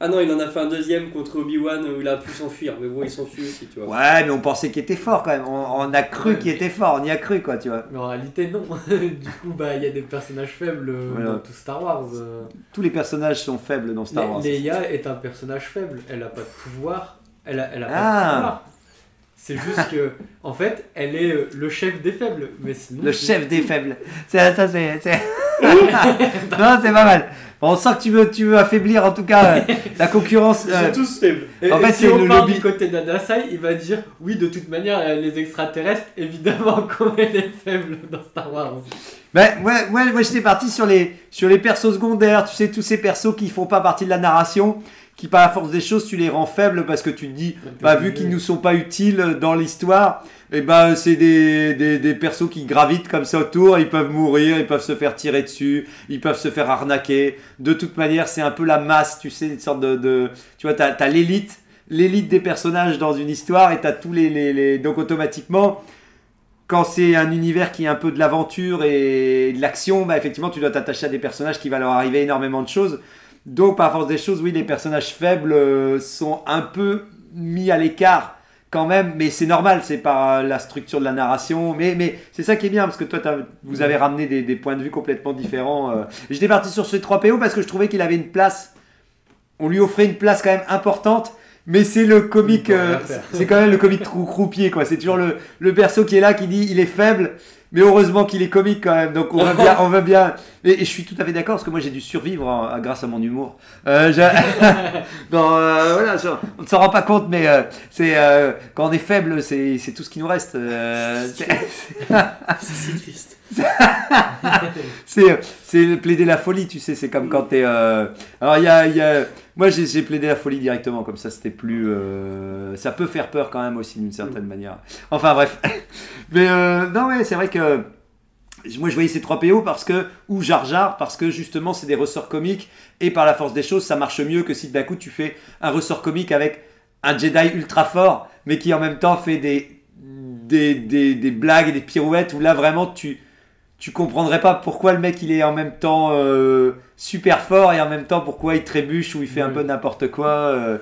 Ah non, il en a fait un deuxième contre Obi-Wan où il a pu s'enfuir, mais bon, il s'enfuit aussi, tu vois. Ouais, mais on pensait qu'il était fort quand même, on a cru qu'il était fort, on y a cru quoi, tu vois. Mais en réalité non, du coup il y a des personnages faibles dans tout Star Wars. Tous les personnages sont faibles dans Star Wars. Leia est un personnage faible, elle a pas de pouvoir, elle a pas de pouvoir. C'est juste que, en fait, elle est le chef des faibles. Mais sinon, c'est... Non, c'est pas mal. Bon, on sent que tu veux affaiblir, en tout cas, la concurrence. Ils sont tous faibles. En fait, si c'est on parle du côté d'Adassaï, il va dire, oui, de toute manière, les extraterrestres, évidemment, qu'on est faible dans Star Wars. Ben, moi, j'étais parti sur les persos secondaires, tu sais, tous ces persos qui font pas partie de la narration, qui par la force des choses tu les rends faibles parce que tu te dis vu qu'ils nous sont pas utiles dans l'histoire, et c'est des persos qui gravitent comme ça autour, ils peuvent mourir, ils peuvent se faire tirer dessus, ils peuvent se faire arnaquer. De toute manière, c'est un peu la masse, tu sais, une sorte de tu vois, t'as l'élite des personnages dans une histoire et t'as tous les donc automatiquement quand c'est un univers qui est un peu de l'aventure et de l'action, effectivement tu dois t'attacher à des personnages qui va leur arriver énormément de choses. Donc, par force des choses, oui, les personnages faibles sont un peu mis à l'écart quand même, mais c'est normal, c'est par la structure de la narration. Mais c'est ça qui est bien, parce que toi, vous avez ramené des points de vue complètement différents. J'étais parti sur ce 3PO parce que je trouvais qu'il avait une place on lui offrait une place quand même importante, mais c'est le comique, c'est quand même le comique croupier, quoi. C'est toujours le perso qui est là, qui dit il est faible, mais heureusement qu'il est comique quand même. Donc on va bien. Et je suis tout à fait d'accord, parce que moi j'ai dû survivre grâce à mon humour. Voilà, on ne s'en rend pas compte, mais c'est quand on est faible, c'est tout ce qui nous reste. C'est triste. c'est plaider la folie, tu sais, c'est comme quand t'es alors il y a moi j'ai plaidé la folie directement, comme ça c'était plus ça peut faire peur quand même aussi d'une certaine manière, enfin bref. Mais non, ouais, c'est vrai que moi je voyais ces 3PO ou Jar Jar, parce que justement c'est des ressorts comiques, et par la force des choses ça marche mieux que si d'un coup tu fais un ressort comique avec un Jedi ultra fort mais qui en même temps fait des blagues et des pirouettes, où là vraiment tu comprendrais pas pourquoi le mec il est en même temps super fort et en même temps pourquoi il trébuche ou il fait un peu n'importe quoi.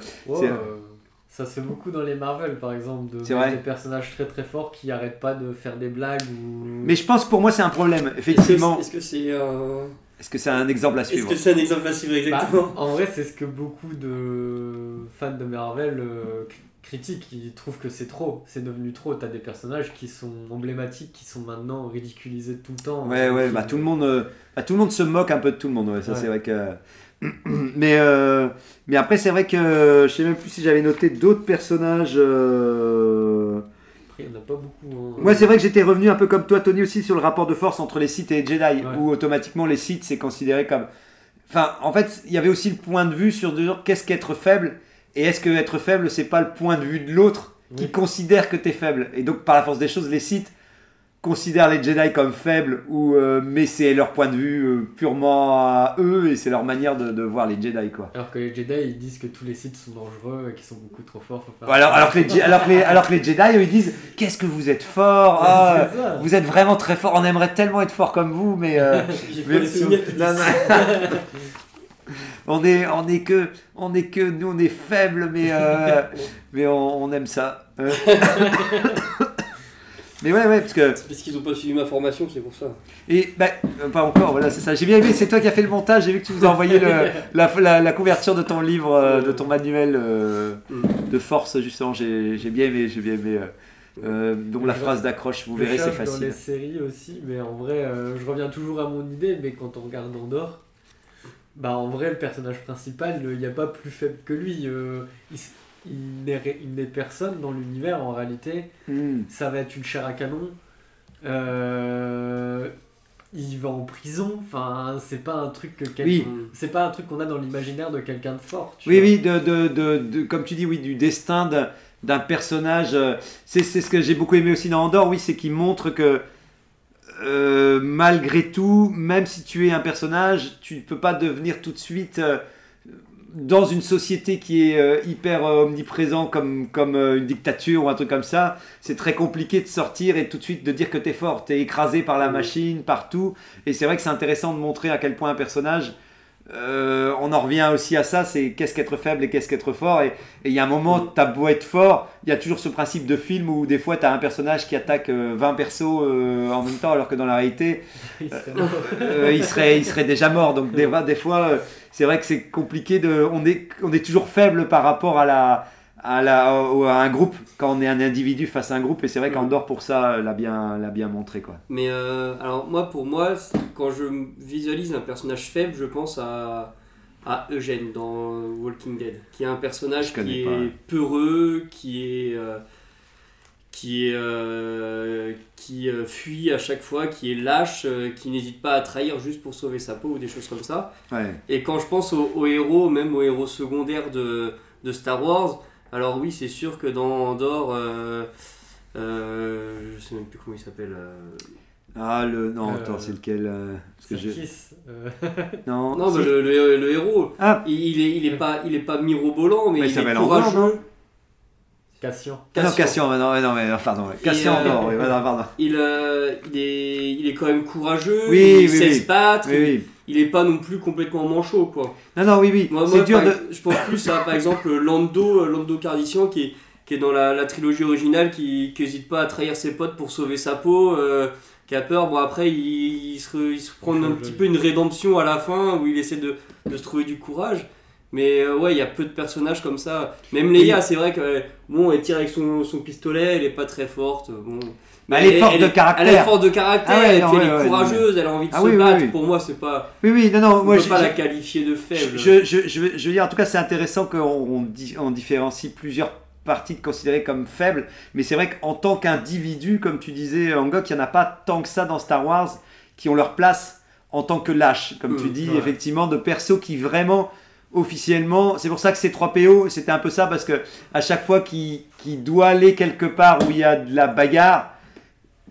Ça se fait beaucoup dans les Marvel par exemple, des personnages très très forts qui arrêtent pas de faire des blagues ou... Mais je pense, pour moi c'est un problème, effectivement. Est-ce que c'est un exemple à suivre ? Est-ce que c'est un exemple à suivre, exactement ? En vrai c'est ce que beaucoup de fans de Marvel critiquent, ils trouvent que c'est trop, c'est devenu trop. T'as des personnages qui sont emblématiques, qui sont maintenant ridiculisés tout le temps. Tout le monde se moque un peu de tout le monde, c'est vrai que... mais après c'est vrai que je sais même plus si j'avais noté d'autres personnages... Après il n'y en a pas beaucoup. Moi c'est vrai que j'étais revenu un peu comme toi Tony aussi sur le rapport de force entre les Sith et les Jedi, où automatiquement les Sith c'est considéré comme... Enfin en fait il y avait aussi le point de vue sur qu'est-ce qu'être faible. Et est-ce que être faible, c'est pas le point de vue de l'autre qui considère que t'es faible ? Et donc, par la force des choses, les Sith considèrent les Jedi comme faibles, mais c'est leur point de vue purement à eux, et c'est leur manière de voir les Jedi, quoi. Alors que les Jedi, ils disent que tous les Sith sont dangereux, qu'ils sont beaucoup trop forts. Alors que les Jedi, ils disent « Qu'est-ce que vous êtes forts ? Vous êtes vraiment très forts, on aimerait tellement être forts comme vous, mais... On est que nous on est faibles, mais on aime ça. Mais ouais, parce que c'est parce qu'ils ont pas suivi ma formation, c'est pour ça. Et pas encore, voilà, c'est ça. J'ai bien aimé, c'est toi qui as fait le montage, j'ai vu que tu nous as envoyé la couverture de ton livre, de ton manuel de force, justement. J'ai bien aimé. Donc la phrase d'accroche, vous verrez, c'est facile. Dans les séries aussi, mais en vrai, je reviens toujours à mon idée, mais quand on regarde Andor, en vrai, le personnage principal, il n'y a pas plus faible que lui. Il n'est personne dans l'univers, en réalité. Ça va être une chair à canon. Il va en prison. Enfin, c'est pas un truc c'est pas un truc qu'on a dans l'imaginaire de quelqu'un de fort. Comme tu dis, du destin d'un personnage. C'est ce que j'ai beaucoup aimé aussi dans Andor. Oui, c'est qu'il montre que... malgré tout, même si tu es un personnage, tu ne peux pas devenir tout de suite dans une société qui est hyper omniprésente comme une dictature ou un truc comme ça. C'est très compliqué de sortir et tout de suite de dire que tu es fort. Tu es écrasé par la machine, partout. Et c'est vrai que c'est intéressant de montrer à quel point un personnage... on en revient aussi à ça, c'est qu'est-ce qu'être faible et qu'est-ce qu'être fort, et il y a un moment, t'as beau être fort, il y a toujours ce principe de film où des fois t'as un personnage qui attaque 20 persos en même temps, alors que dans la réalité il serait déjà mort. Donc des fois c'est vrai que c'est compliqué on est toujours faible par rapport à un groupe, quand on est un individu face à un groupe, et c'est vrai qu'Andor pour ça l'a bien montré, quoi. Mais alors pour moi quand je visualise un personnage faible, je pense à Eugène dans Walking Dead, qui est un personnage qui est peureux, qui fuit à chaque fois, qui est lâche, qui n'hésite pas à trahir juste pour sauver sa peau ou des choses comme ça. Et quand je pense aux héros, même aux héros secondaires de Star Wars, alors oui, c'est sûr que dans Andor, je sais même plus comment il s'appelle. C'est lequel le héros. Il est pas mirobolant, mais il est courageux. Cassian Andor, pardon. Il est quand même courageux. Il sait se battre. Il est pas non plus complètement manchot, quoi. Non, oui. Moi, c'est dur je pense plus à, par exemple, Lando Calrissian, qui est dans la trilogie originale, qui hésite pas à trahir ses potes pour sauver sa peau, qui a peur. Après, il se prend un petit peu une rédemption à la fin, où il essaie de se trouver du courage. Mais ouais, il y a peu de personnages comme ça. Même Leia, c'est vrai que bon, elle tire avec son pistolet, elle est pas très forte. Bon. Mais elle est forte de caractère. Elle est forte de caractère, elle est courageuse, elle a envie de se battre. Pour moi, c'est pas. Moi, je ne peux pas la qualifier de faible. Je veux dire, en tout cas, c'est intéressant qu'on différencie plusieurs parties de considérées comme faibles. Mais c'est vrai qu'en tant qu'individu, comme tu disais, Hangok, il n'y en a pas tant que ça dans Star Wars qui ont leur place en tant que lâche. Comme tu dis, effectivement, de persos qui vraiment. Officiellement, c'est pour ça que ces 3PO, c'était un peu ça, parce que à chaque fois qu'il doit aller quelque part où il y a de la bagarre,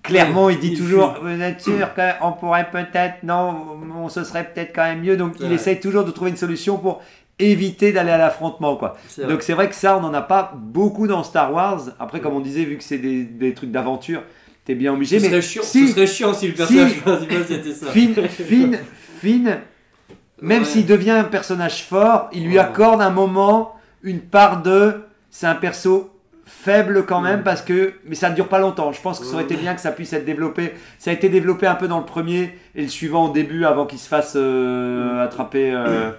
clairement il dit toujours vous êtes sûr qu'on pourrait peut-être, non, on se serait peut-être quand même mieux, donc essaye toujours de trouver une solution pour éviter d'aller à l'affrontement, quoi. Donc c'est vrai que ça, on n'en a pas beaucoup dans Star Wars. Après, comme on disait, vu que c'est des trucs d'aventure, t'es bien obligé. Ce serait chiant si le personnage principal c'était ça. Finn. Même s'il devient un personnage fort, il lui accorde un moment, une part de... C'est un perso faible quand même, parce que... Mais ça ne dure pas longtemps. Je pense que ça aurait été bien que ça puisse être développé. Ça a été développé un peu dans le premier et le suivant au début, avant qu'il se fasse attraper à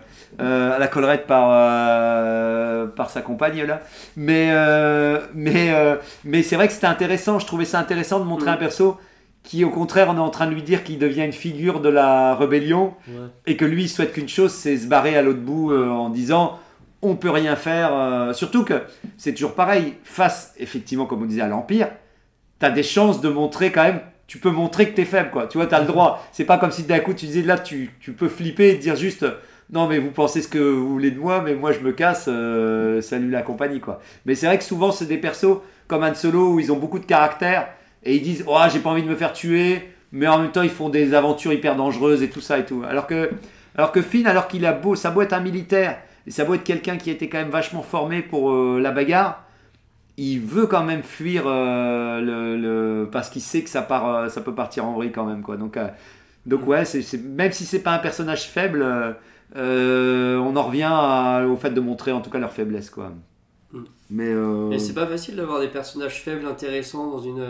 la collerette par sa compagne, là. Mais c'est vrai que c'était intéressant. Je trouvais ça intéressant de montrer un perso... qui au contraire, on est en train de lui dire qu'il devient une figure de la rébellion et que lui, il souhaite qu'une chose, c'est se barrer à l'autre bout en disant « on peut rien faire ». Surtout que c'est toujours pareil, face, effectivement, comme on disait, à l'Empire, tu as des chances de montrer quand même, tu peux montrer que tu es faible, quoi. Tu vois, tu as le droit. C'est pas comme si d'un coup, tu disais là, tu peux flipper et dire juste « non, mais vous pensez ce que vous voulez de moi, mais moi, je me casse, salut la compagnie ». Mais c'est vrai que souvent, c'est des persos comme Han Solo où ils ont beaucoup de caractère. Et ils disent, oh, j'ai pas envie de me faire tuer, mais en même temps, ils font des aventures hyper dangereuses et tout ça et tout. Alors que Finn, alors qu'il a beau, ça a beau être un militaire, et ça a beau être quelqu'un qui a été quand même vachement formé pour la bagarre, il veut quand même fuir parce qu'il sait que ça peut partir en vrille quand même, quoi. Donc ouais, même si c'est pas un personnage faible, on en revient au fait de montrer en tout cas leur faiblesse, quoi. Mais et c'est pas facile d'avoir des personnages faibles intéressants dans une...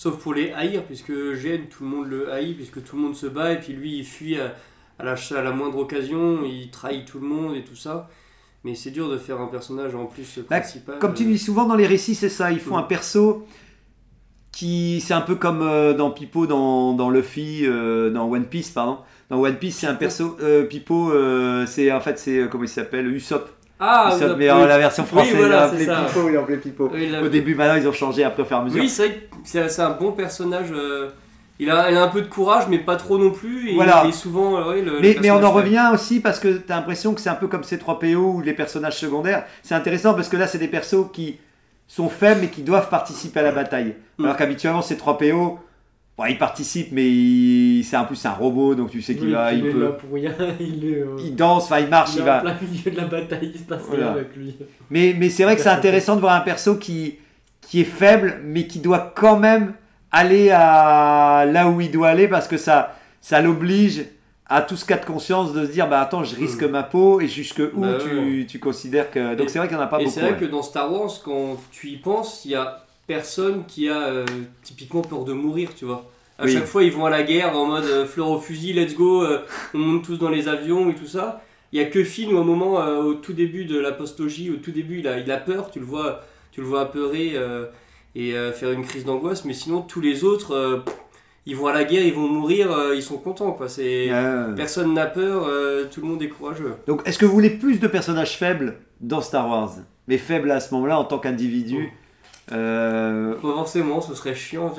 Sauf pour les haïr, puisque Gênes, tout le monde le haït, puisque tout le monde se bat, et puis lui, il fuit à la moindre occasion, il trahit tout le monde et tout ça. Mais c'est dur de faire un personnage en plus principal. Comme tu dis souvent dans les récits, c'est ça, ils font un perso qui... C'est un peu comme dans Pipo, dans Luffy, dans One Piece, pardon. Dans One Piece, c'est un perso... Pipo, c'est en fait, c'est... Comment il s'appelle ? Usopp. Ah, mais la version française, voilà, il appelait Pipo. Oui, au début, maintenant, ils ont changé après, au fur et à mesure. Oui, c'est vrai que c'est un bon personnage. Il a un peu de courage, mais pas trop non plus. Et voilà. Et souvent, mais on en revient aussi parce que tu as l'impression que c'est un peu comme ces 3PO ou les personnages secondaires. C'est intéressant parce que là, c'est des persos qui sont faibles mais qui doivent participer à la bataille. Alors qu'habituellement, ces 3PO. Bon, il participe, mais c'est en plus c'est un robot, donc tu sais qu'il va. Il peut. Là pour rien, il danse, enfin il marche, il va. Plein milieu de la bataille, il se passe rien avec lui. Mais c'est vrai que c'est intéressant de voir un perso qui est faible, mais qui doit quand même aller à là où il doit aller, parce que ça l'oblige à tout ce cas de conscience de se dire bah attends, je risque ma peau et jusque où tu considères que. Donc c'est vrai qu'il n'y en a pas beaucoup. Et c'est vrai que dans Star Wars, quand tu y penses, il y a personne qui a typiquement peur de mourir, tu vois. À chaque fois, ils vont à la guerre en mode fleur au fusil, let's go, on monte tous dans les avions et tout ça. Il y a que Finn où, à un moment, au tout début de la postlogie, au tout début, il a peur, tu le vois apeuré et faire une crise d'angoisse, mais sinon, tous les autres, ils vont à la guerre, ils vont mourir, ils sont contents, quoi. Personne n'a peur, tout le monde est courageux. Donc, est-ce que vous voulez plus de personnages faibles dans Star Wars ? Mais faibles à ce moment-là en tant qu'individu ? Pas forcément, ce serait chiant.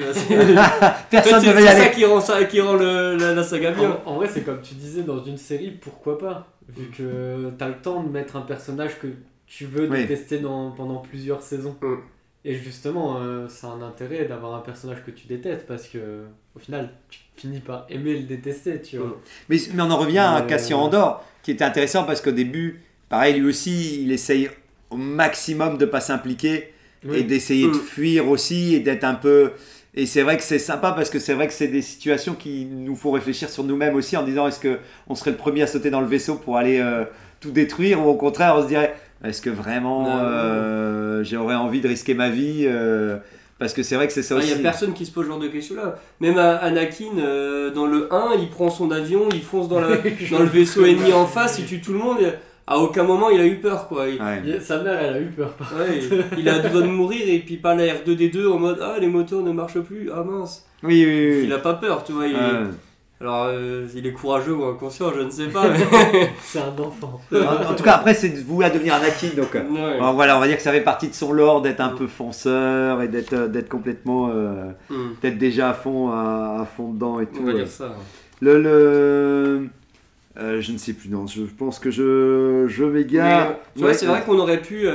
Personne ne veut y aller. C'est ça qui rend la saga bien. En vrai, c'est comme tu disais, dans une série, pourquoi pas ? Vu que t'as le temps de mettre un personnage que tu veux détester pendant plusieurs saisons. Et justement, ça a un intérêt d'avoir un personnage que tu détestes parce que au final, tu finis par aimer le détester, tu vois. Mais on en revient à Cassian Andor, qui était intéressant parce qu'au début, pareil, lui aussi, il essaye au maximum de pas s'impliquer. Et d'essayer de fuir aussi et d'être un peu... Et c'est vrai que c'est sympa parce que c'est vrai que c'est des situations qui nous font réfléchir sur nous-mêmes aussi en disant est-ce qu'on serait le premier à sauter dans le vaisseau pour aller tout détruire ou au contraire on se dirait est-ce que vraiment j'aurais envie de risquer ma vie parce que c'est vrai que c'est ça aussi. Il n'y a personne qui se pose ce genre de questions là. Même Anakin dans le 1 il prend son avion, il fonce dans le vaisseau ennemi en face, il tue tout le monde... à aucun moment il a eu peur quoi. Sa mère elle a eu peur par contre. Il a besoin de mourir et puis pas la R2D2 en mode ah les moteurs ne marchent plus, ah mince. Oui. Il a pas peur tu vois. Alors, il est courageux ou inconscient, je ne sais pas. Mais... c'est un enfant. En tout cas, après, c'est voué à devenir Anakin. Donc, bon, voilà, on va dire que ça fait partie de son lore d'être un peu fonceur et d'être complètement, d'être déjà à fond dedans et tout. On va dire ça. Ouais. Je ne sais plus, non, je pense que je m'égare. Ouais, c'est vrai qu'on aurait pu,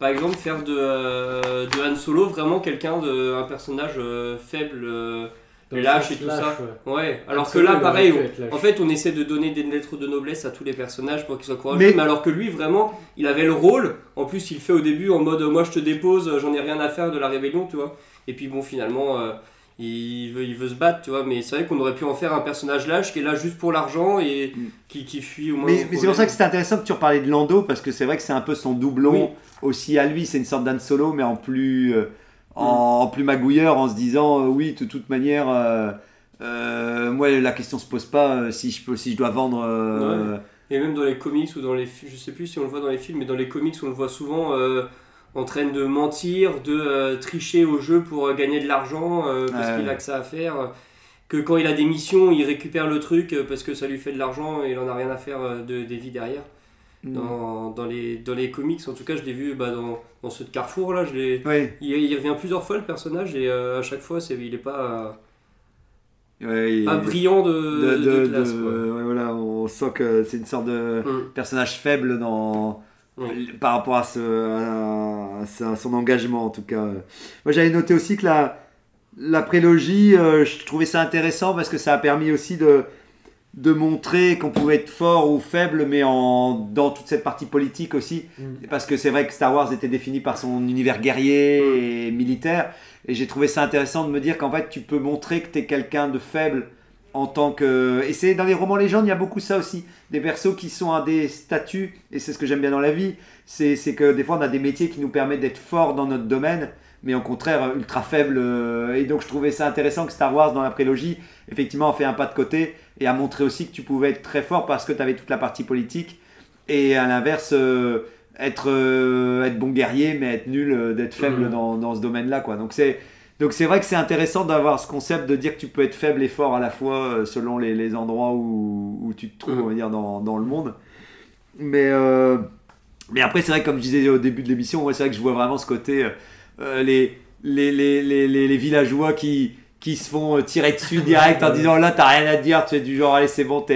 par exemple, faire de Han Solo vraiment un personnage faible. Les lâches et tout ça. Ouais. Alors que là, pareil, en fait, on essaie de donner des lettres de noblesse à tous les personnages pour qu'ils soient courageux. Mais alors que lui, vraiment, il avait le rôle. En plus, il fait au début en mode moi je te dépose, j'en ai rien à faire de la rébellion, tu vois. Et puis bon, finalement, il veut se battre, tu vois. Mais c'est vrai qu'on aurait pu en faire un personnage lâche qui est là juste pour l'argent et qui fuit au moins. Mais c'est pour ça que c'était intéressant que tu reparlais de Lando parce que c'est vrai que c'est un peu son doublon aussi à lui. C'est une sorte d'Han Solo, mais en plus magouilleur, en se disant oui de toute manière moi la question se pose pas si je dois vendre et même dans les comics ou dans les je sais plus si on le voit dans les films mais dans les comics on le voit souvent en train de mentir, de tricher au jeu pour gagner de l'argent parce qu'il a que ça à faire, que quand il a des missions il récupère le truc parce que ça lui fait de l'argent et il en a rien à faire des vies derrière. Dans les comics, en tout cas, je l'ai vu dans ceux de Carrefour là. Il revient plusieurs fois le personnage et à chaque fois, il est pas brillant de classe. Voilà, on sent que c'est une sorte de personnage faible par rapport à son engagement en tout cas. Moi, j'avais noté aussi que la prélogie, je trouvais ça intéressant parce que ça a permis aussi de montrer qu'on pouvait être fort ou faible, mais dans toute cette partie politique aussi, parce que c'est vrai que Star Wars était défini par son univers guerrier et militaire, et j'ai trouvé ça intéressant de me dire qu'en fait tu peux montrer que t'es quelqu'un de faible en tant que... Et c'est dans les romans légendes, il y a beaucoup ça aussi, des persos qui sont à des statuts, et c'est ce que j'aime bien dans la vie, c'est que des fois on a des métiers qui nous permettent d'être forts dans notre domaine, mais au contraire ultra faible, et donc je trouvais ça intéressant que Star Wars dans la prélogie effectivement a fait un pas de côté et a montré aussi que tu pouvais être très fort parce que tu avais toute la partie politique et à l'inverse être bon guerrier mais être nul, d'être faible dans ce domaine là quoi. Donc c'est vrai que c'est intéressant d'avoir ce concept de dire que tu peux être faible et fort à la fois selon les endroits où tu te trouves, on va dire dans le monde, mais après c'est vrai que comme je disais au début de l'émission, c'est vrai que je vois vraiment ce côté les villageois qui se font tirer dessus direct en disant là t'as rien à dire, tu es du genre allez c'est bon tu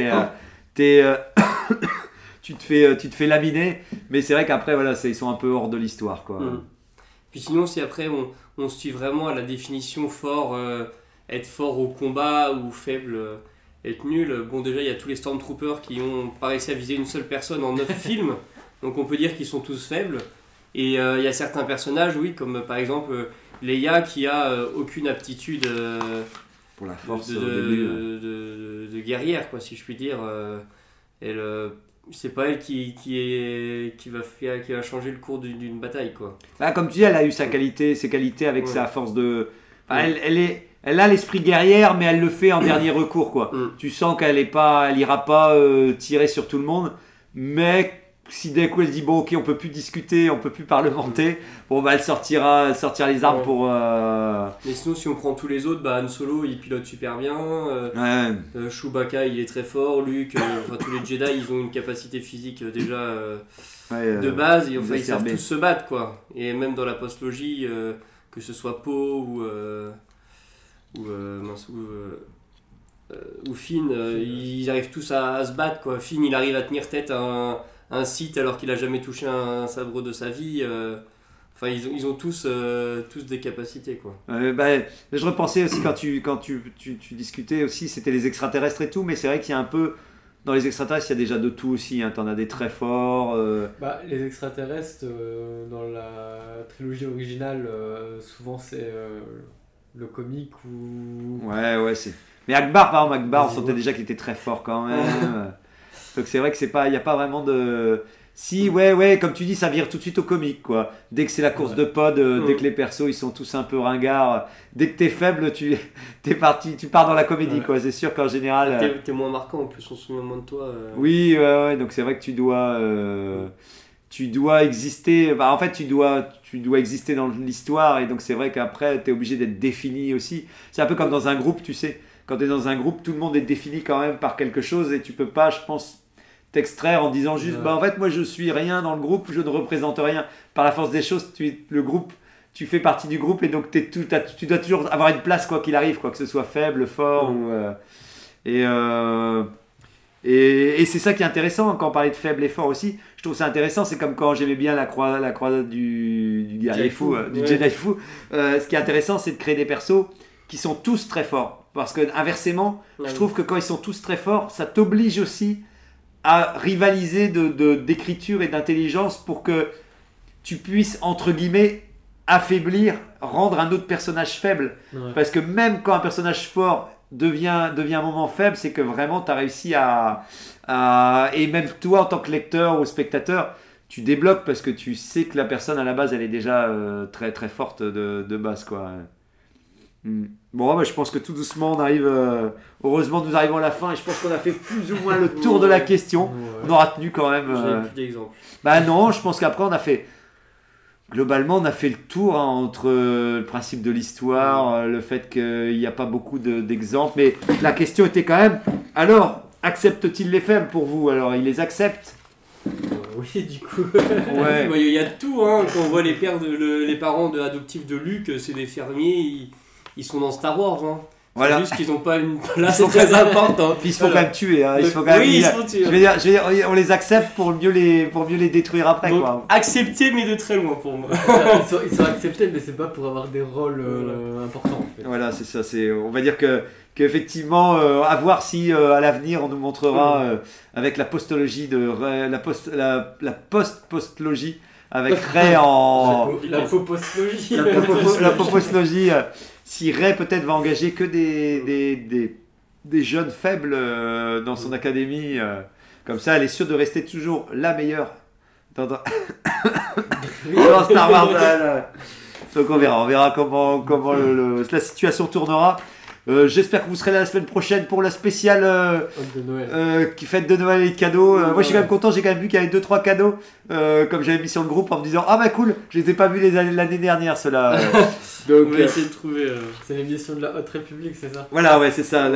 te fais laminer, mais c'est vrai qu'après voilà ils sont un peu hors de l'histoire quoi. Puis sinon si après on se tue vraiment à la définition fort, être fort au combat ou faible, être nul, bon déjà il y a tous les Stormtroopers qui ont pas réussi à viser une seule personne en 9 films, donc on peut dire qu'ils sont tous faibles. Et il y a certains personnages, comme par exemple Leia qui a aucune aptitude pour la force de guerrière, quoi, si je puis dire. C'est pas elle qui va changer le cours d'une bataille, quoi. Bah, comme tu dis, elle a eu ses qualités avec sa force de. Enfin, elle a l'esprit guerrière, mais elle le fait en dernier recours, quoi. Tu sens qu'elle ira pas tirer sur tout le monde, mais si d'un coup elle dit bon ok on peut plus discuter, on peut plus parlementer, bon bah elle sortira les armes pour... Mais sinon si on prend tous les autres, Han Solo il pilote super bien, Chewbacca il est très fort, Luc, tous les Jedi ils ont une capacité physique déjà de base, et enfin ils savent tous se battre quoi, et même dans la postlogie, que ce soit Poe ou Finn, ils arrivent tous à se battre quoi. Finn il arrive à tenir tête à un Sith alors qu'il a jamais touché un sabre de sa vie. Enfin, ils ont tous des capacités, quoi. Je repensais aussi quand tu discutais aussi, c'était les extraterrestres et tout, mais c'est vrai qu'il y a un peu dans les extraterrestres, il y a déjà de tout aussi. T'en as des très forts. Les extraterrestres dans la trilogie originale, souvent c'est le comique ou. Ouais, c'est. Mais Akbar, on sentait déjà qu'il était très fort quand même. Donc c'est vrai que c'est pas, il y a pas vraiment de, Si, ouais, comme tu dis, ça vire tout de suite au comique, quoi. Dès que c'est la course de pod, dès que les persos, ils sont tous un peu ringards, dès que t'es faible, tu pars dans la comédie, quoi. C'est sûr qu'en général... T'es moins marquant, en plus, on se souvient moins de toi. Oui, ouais, donc c'est vrai que tu dois exister... Bah, en fait, tu dois exister dans l'histoire, et donc c'est vrai qu'après, t'es obligé d'être défini aussi. C'est un peu comme dans un groupe, tu sais. Quand t'es dans un groupe, tout le monde est défini quand même par quelque chose, et tu peux pas, je pense... t'extraire en disant juste en fait moi je suis rien dans le groupe, je ne représente rien. Par la force des choses, tu fais partie du groupe, et donc tu dois toujours avoir une place quoi qu'il arrive, quoi que ce soit faible, fort ou et c'est ça qui est intéressant quand on parlait de faible et fort aussi. Je trouve ça intéressant, c'est comme quand j'aimais bien la croisade du guerrier fou, du Jedi fou. Ce qui est intéressant, c'est de créer des persos qui sont tous très forts, parce que inversement, je trouve que quand ils sont tous très forts, ça t'oblige aussi à rivaliser d'écriture et d'intelligence pour que tu puisses, entre guillemets, affaiblir, rendre un autre personnage faible. Ouais. Parce que même quand un personnage fort devient un moment faible, c'est que vraiment tu as réussi à... Et même toi, en tant que lecteur ou spectateur, tu débloques parce que tu sais que la personne, à la base, elle est déjà très, très forte de base, quoi. Bon, je pense que tout doucement on arrive. Heureusement, nous arrivons à la fin, et je pense qu'on a fait plus ou moins le tour de la question. On aura tenu quand même. J'avais plus d'exemples. Non, je pense qu'après on a fait. Globalement, on a fait le tour entre le principe de l'histoire, le fait qu'il n'y a pas beaucoup d'exemples, mais la question était quand même. Alors, accepte-t-il les faibles pour vous ? Alors, il les accepte ? Oui, du coup, il y a tout. Quand on voit les parents adoptifs de Luc, c'est des fermiers. Ils sont dans Star Wars, Voilà. C'est juste qu'ils n'ont pas une place très importante. Puis ils se font quand même tuer. Ils se font quand même. Oui, ils se font tuer. Je veux dire, on les accepte pour mieux les détruire après. Donc, quoi. Acceptés, mais de très loin pour moi. Ils sont acceptés, mais c'est pas pour avoir des rôles importants. En fait. Voilà, c'est ça. On va dire qu'effectivement, à voir si à l'avenir on nous montrera avec la postologie la post-postologie avec Rey en la popostologie. La popostologie. Si Rey peut-être va engager que des jeunes faibles dans son académie, comme ça elle est sûre de rester toujours la meilleure dans Star Wars. Donc on verra comment la situation tournera. J'espère que vous serez là la semaine prochaine pour la spéciale fête de Noël et de cadeaux. Moi je suis quand même content, j'ai quand même vu qu'il y avait 2-3 cadeaux comme j'avais mis sur le groupe en me disant cool, je les ai pas vus l'année dernière ceux-là. Donc on va essayer de trouver. C'est l'émission de la Haute République, c'est ça ? Voilà, c'est ça.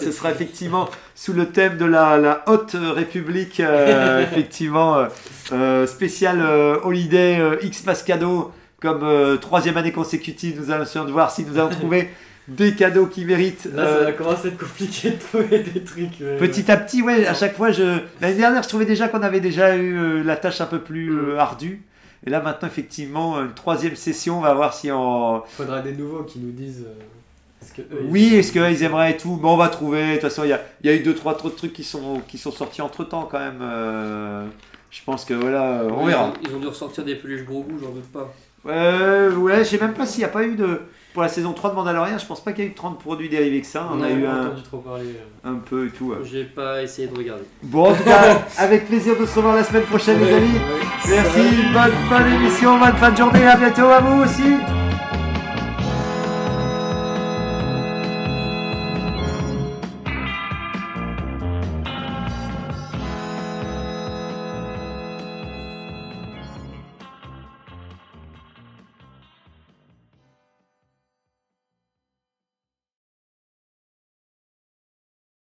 Ce sera effectivement sous le thème de la Haute République, effectivement spéciale holiday X passe cadeau, comme 3e année consécutive, nous allons essayer de voir si nous allons trouver des cadeaux qui méritent. Là, ça va commencer à être compliqué de trouver des trucs. Petit à petit, à chaque fois, l'année dernière, je trouvais déjà qu'on avait déjà eu la tâche un peu plus ardue. Et là, maintenant, effectivement, une 3e session, on va voir si on... Il faudra des nouveaux qui nous disent... est-ce qu'ils aimeraient et tout. Bon, on va trouver. De toute façon, il y a eu 2-3 trop de trucs qui sont sortis entre-temps, quand même. Je pense que, on verra. Ils ont dû ressortir des peluches gros goût, j'en doute pas. Je sais même pas s'il n'y a pas eu de... Pour la saison 3 de Mandalorian, je pense pas qu'il y ait eu 30 produits dérivés que ça. On a eu un peu et tout. J'ai pas essayé de regarder. Bon, en tout cas, avec plaisir de se revoir la semaine prochaine, les amis. Merci, bonne fin d'émission, bonne fin de journée, à bientôt à vous aussi.